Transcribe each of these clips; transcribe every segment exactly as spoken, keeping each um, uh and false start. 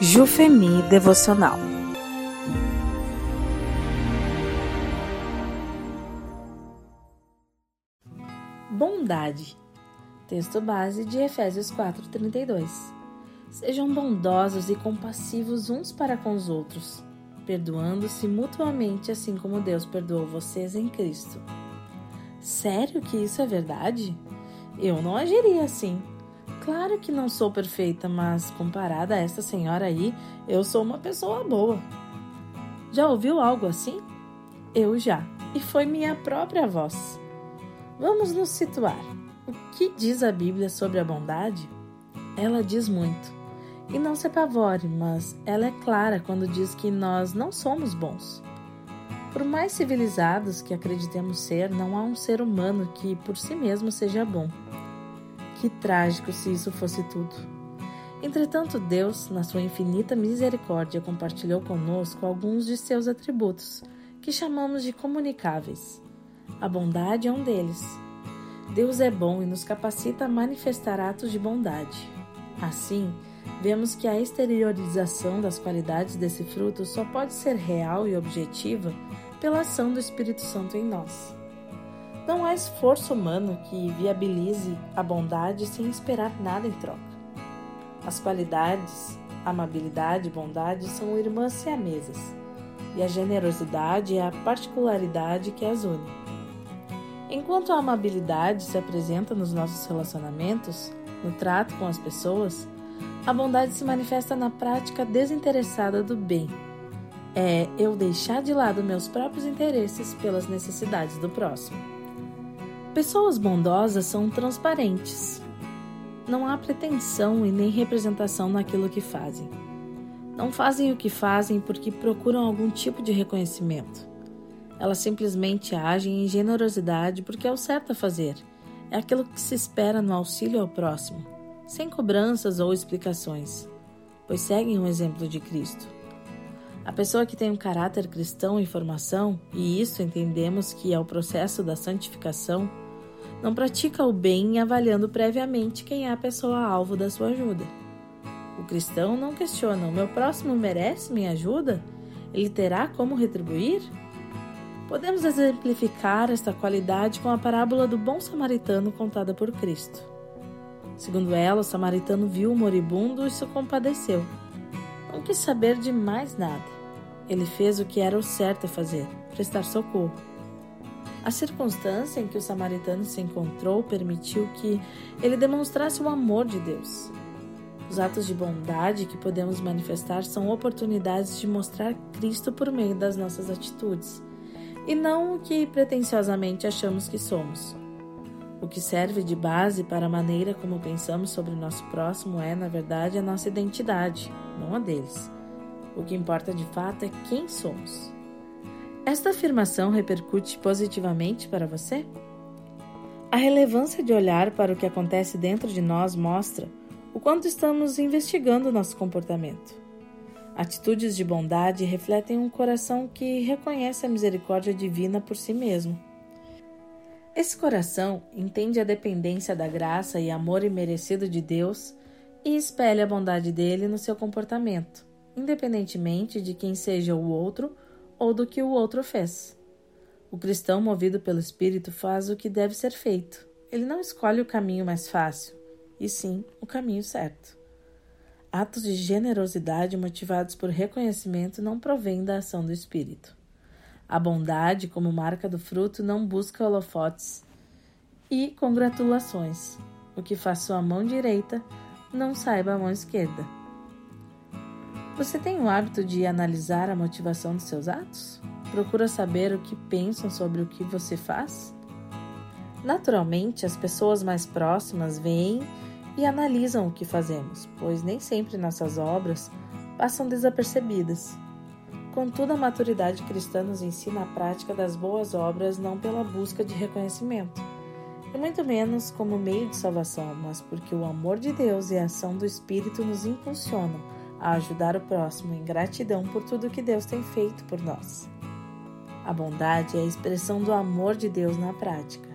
Jufemi Devocional. Bondade. Texto base de Efésios quatro, trinta e dois. Sejam bondosos e compassivos uns para com os outros, perdoando-se mutuamente, assim como Deus perdoou vocês em Cristo. Sério que isso é verdade? Eu não agiria assim. Claro que não sou perfeita, mas comparada a essa senhora aí, eu sou uma pessoa boa. Já ouviu algo assim? Eu já, e foi minha própria voz. Vamos nos situar. O que diz a Bíblia sobre a bondade? Ela diz muito. E não se apavore, mas ela é clara quando diz que nós não somos bons. Por mais civilizados que acreditemos ser, não há um ser humano que por si mesmo seja bom. Que trágico se isso fosse tudo. Entretanto, Deus, na sua infinita misericórdia, compartilhou conosco alguns de seus atributos, que chamamos de comunicáveis. A bondade é um deles. Deus é bom e nos capacita a manifestar atos de bondade. Assim, vemos que a exteriorização das qualidades desse fruto só pode ser real e objetiva pela ação do Espírito Santo em nós. Não há esforço humano que viabilize a bondade sem esperar nada em troca. As qualidades, amabilidade e bondade são irmãs siamesas, e a generosidade é a particularidade que as une. Enquanto a amabilidade se apresenta nos nossos relacionamentos, no trato com as pessoas, a bondade se manifesta na prática desinteressada do bem. É eu deixar de lado meus próprios interesses pelas necessidades do próximo. Pessoas bondosas são transparentes. Não há pretensão e nem representação naquilo que fazem. Não fazem o que fazem porque procuram algum tipo de reconhecimento. Elas simplesmente agem em generosidade porque é o certo a fazer. É aquilo que se espera no auxílio ao próximo, sem cobranças ou explicações, pois seguem o exemplo de Cristo. A pessoa que tem um caráter cristão em formação, e isso entendemos que é o processo da santificação, não pratica o bem avaliando previamente quem é a pessoa alvo da sua ajuda. O cristão não questiona: o meu próximo merece minha ajuda? Ele terá como retribuir? Podemos exemplificar esta qualidade com a parábola do bom samaritano contada por Cristo. Segundo ela, o samaritano viu o moribundo e se compadeceu. Não quis saber de mais nada. Ele fez o que era o certo a fazer, prestar socorro. A circunstância em que o samaritano se encontrou permitiu que ele demonstrasse o amor de Deus. Os atos de bondade que podemos manifestar são oportunidades de mostrar Cristo por meio das nossas atitudes, e não o que pretensiosamente achamos que somos. O que serve de base para a maneira como pensamos sobre o nosso próximo é, na verdade, a nossa identidade, não a deles. O que importa de fato é quem somos. Esta afirmação repercute positivamente para você? A relevância de olhar para o que acontece dentro de nós mostra o quanto estamos investigando nosso comportamento. Atitudes de bondade refletem um coração que reconhece a misericórdia divina por si mesmo. Esse coração entende a dependência da graça e amor imerecido de Deus e espelha a bondade dele no seu comportamento, independentemente de quem seja o outro ou do que o outro fez. O cristão movido pelo Espírito faz o que deve ser feito. Ele não escolhe o caminho mais fácil, e sim o caminho certo. Atos de generosidade motivados por reconhecimento não provêm da ação do Espírito. A bondade, como marca do fruto, não busca holofotes e congratulações. O que faz sua mão direita, não saiba a mão esquerda. Você tem o hábito de analisar a motivação dos seus atos? Procura saber o que pensam sobre o que você faz? Naturalmente, as pessoas mais próximas veem e analisam o que fazemos, pois nem sempre nossas obras passam desapercebidas. Contudo, a maturidade cristã nos ensina a prática das boas obras não pela busca de reconhecimento, e muito menos como meio de salvação, mas porque o amor de Deus e a ação do Espírito nos impulsionam a ajudar o próximo em gratidão por tudo que Deus tem feito por nós. A bondade é a expressão do amor de Deus na prática.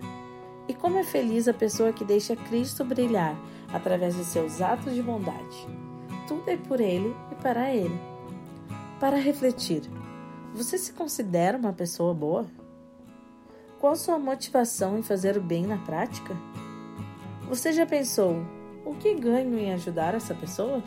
E como é feliz a pessoa que deixa Cristo brilhar através de seus atos de bondade. Tudo é por Ele e para Ele. Para refletir, você se considera uma pessoa boa? Qual sua motivação em fazer o bem na prática? Você já pensou, o que ganho em ajudar essa pessoa?